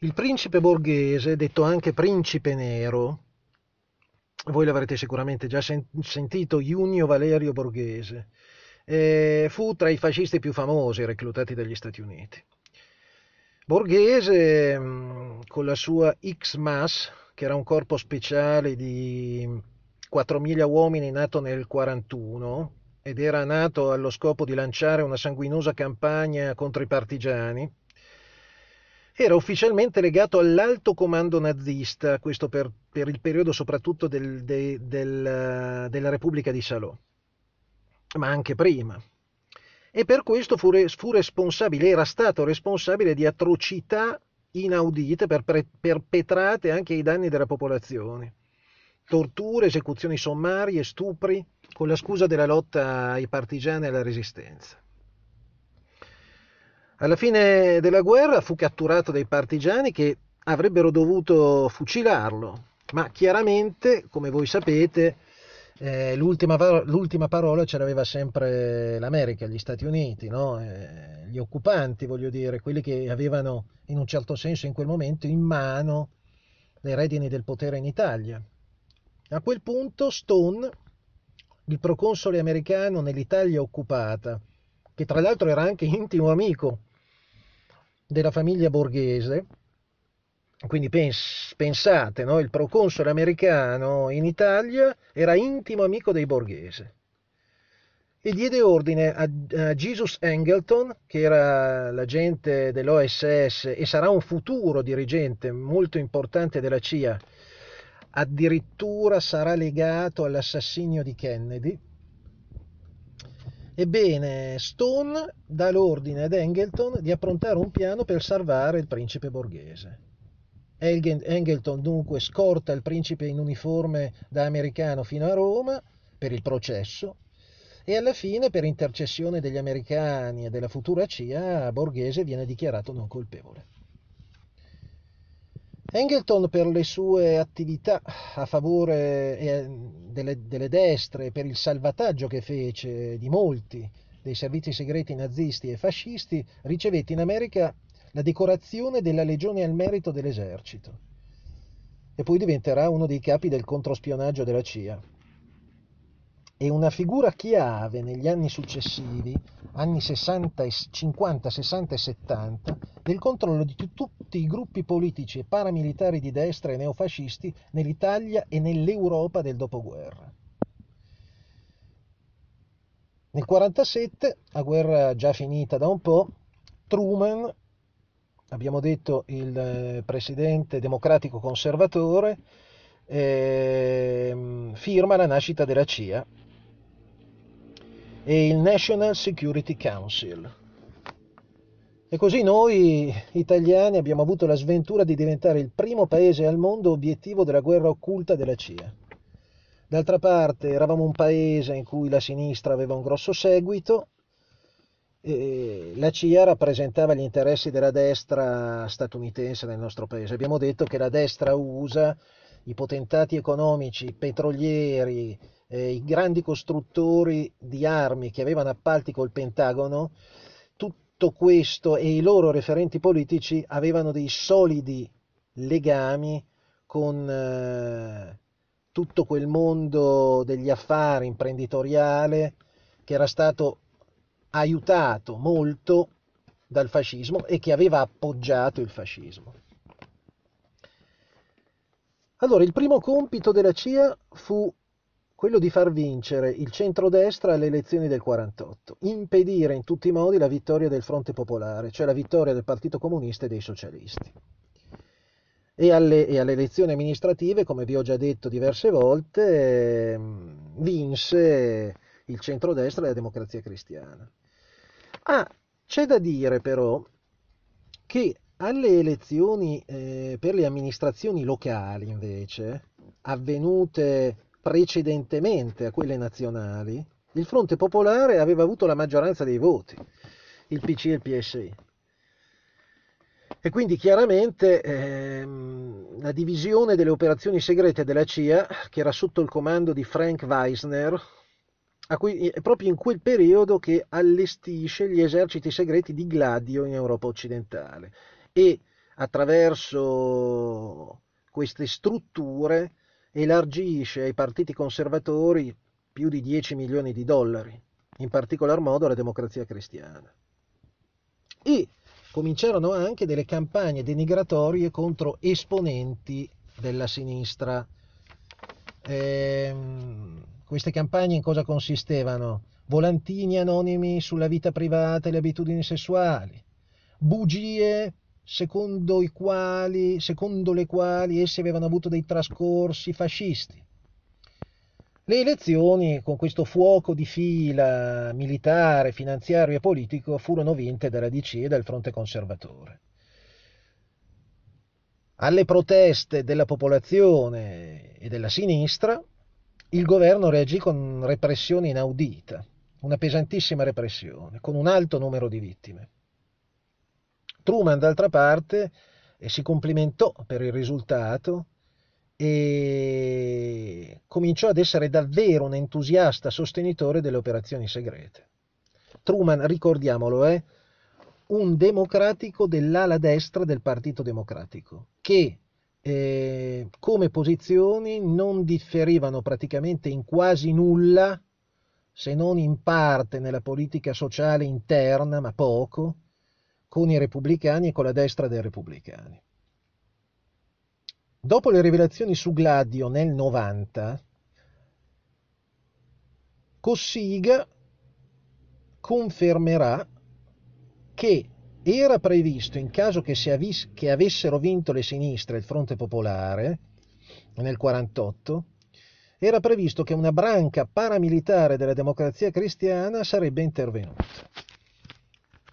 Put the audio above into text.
Il principe Borghese, detto anche principe nero, voi l'avrete sicuramente già sentito, Junio Valerio Borghese, fu tra i fascisti più famosi reclutati dagli Stati Uniti. Borghese, con la sua X Mas, che era un corpo speciale di 4.000 uomini nato nel 1941 ed era nato allo scopo di lanciare una sanguinosa campagna contro i partigiani, era ufficialmente legato all'alto comando nazista, questo per il periodo soprattutto della Repubblica di Salò, ma anche prima. E per questo era stato responsabile di atrocità inaudite perpetrate anche ai danni della popolazione. Torture, esecuzioni sommarie, stupri, con la scusa della lotta ai partigiani e alla resistenza. Alla fine della guerra fu catturato dai partigiani che avrebbero dovuto fucilarlo, ma chiaramente, come voi sapete, l'ultima parola ce l'aveva sempre l'America, gli Stati Uniti, no? Gli occupanti, voglio dire, quelli che avevano in un certo senso in quel momento in mano le redini del potere in Italia. A quel punto Stone, il proconsole americano nell'Italia occupata, che tra l'altro era anche intimo amico della famiglia Borghese, quindi pensate, no? Il proconsole americano in Italia era intimo amico dei Borghese, e diede ordine a Jesus Angleton, che era l'agente dell'OSS e sarà un futuro dirigente molto importante della CIA, addirittura sarà legato all'assassinio di Kennedy. Ebbene, Stone dà l'ordine ad Angleton di approntare un piano per salvare il principe Borghese. Angleton dunque scorta il principe in uniforme da americano fino a Roma per il processo e alla fine, per intercessione degli americani e della futura CIA, Borghese viene dichiarato non colpevole. Angleton, per le sue attività a favore delle destre e per il salvataggio che fece di molti dei servizi segreti nazisti e fascisti, ricevette in America la decorazione della Legione al merito dell'esercito, e poi diventerà uno dei capi del controspionaggio della CIA. E una figura chiave negli anni successivi, anni 50, 60 e 70, del controllo di tutti i gruppi politici e paramilitari di destra e neofascisti nell'Italia e nell'Europa del dopoguerra. Nel 1947, la guerra già finita da un po', Truman, abbiamo detto il presidente democratico conservatore, firma la nascita della CIA e il National Security Council. E così noi italiani abbiamo avuto la sventura di diventare il primo paese al mondo obiettivo della guerra occulta della CIA. D'altra parte eravamo un paese in cui la sinistra aveva un grosso seguito. La CIA rappresentava gli interessi della destra statunitense nel nostro paese. Abbiamo detto che la destra USA, i potentati economici, i petrolieri, i grandi costruttori di armi che avevano appalti col Pentagono, tutto questo e i loro referenti politici avevano dei solidi legami con tutto quel mondo degli affari imprenditoriale che era stato aiutato molto dal fascismo e che aveva appoggiato il fascismo. Allora, il primo compito della CIA fu quello di far vincere il centrodestra alle elezioni del 1948, impedire in tutti i modi la vittoria del Fronte Popolare, cioè la vittoria del Partito Comunista e dei socialisti. E alle elezioni amministrative, come vi ho già detto diverse volte, vinse il centrodestra e la Democrazia Cristiana. C'è da dire però che alle elezioni per le amministrazioni locali, invece, avvenute precedentemente a quelle nazionali, il Fronte Popolare aveva avuto la maggioranza dei voti, il PC e il PSI. E quindi chiaramente la divisione delle operazioni segrete della CIA, che era sotto il comando di Frank Wisner, è proprio in quel periodo che allestisce gli eserciti segreti di Gladio in Europa occidentale e attraverso queste strutture elargisce ai partiti conservatori più di 10 milioni di dollari, in particolar modo alla Democrazia Cristiana. E cominciarono anche delle campagne denigratorie contro esponenti della sinistra. Queste campagne in cosa consistevano? Volantini anonimi sulla vita privata e le abitudini sessuali, bugie secondo le quali essi avevano avuto dei trascorsi fascisti. Le elezioni, con questo fuoco di fila militare, finanziario e politico, furono vinte dalla DC e dal fronte conservatore. Alle proteste della popolazione e della sinistra, il governo reagì con repressione inaudita, una pesantissima repressione, con un alto numero di vittime. Truman, d'altra parte, si complimentò per il risultato e cominciò ad essere davvero un entusiasta sostenitore delle operazioni segrete. Truman, ricordiamolo, è un democratico dell'ala destra del Partito Democratico, che come posizioni non differivano praticamente in quasi nulla, se non in parte nella politica sociale interna, ma poco, con i repubblicani e con la destra dei repubblicani. Dopo le rivelazioni su Gladio nel 90, Cossiga confermerà che era previsto, in caso che avessero vinto le sinistre e il Fronte Popolare nel 48, era previsto che una branca paramilitare della Democrazia Cristiana sarebbe intervenuta.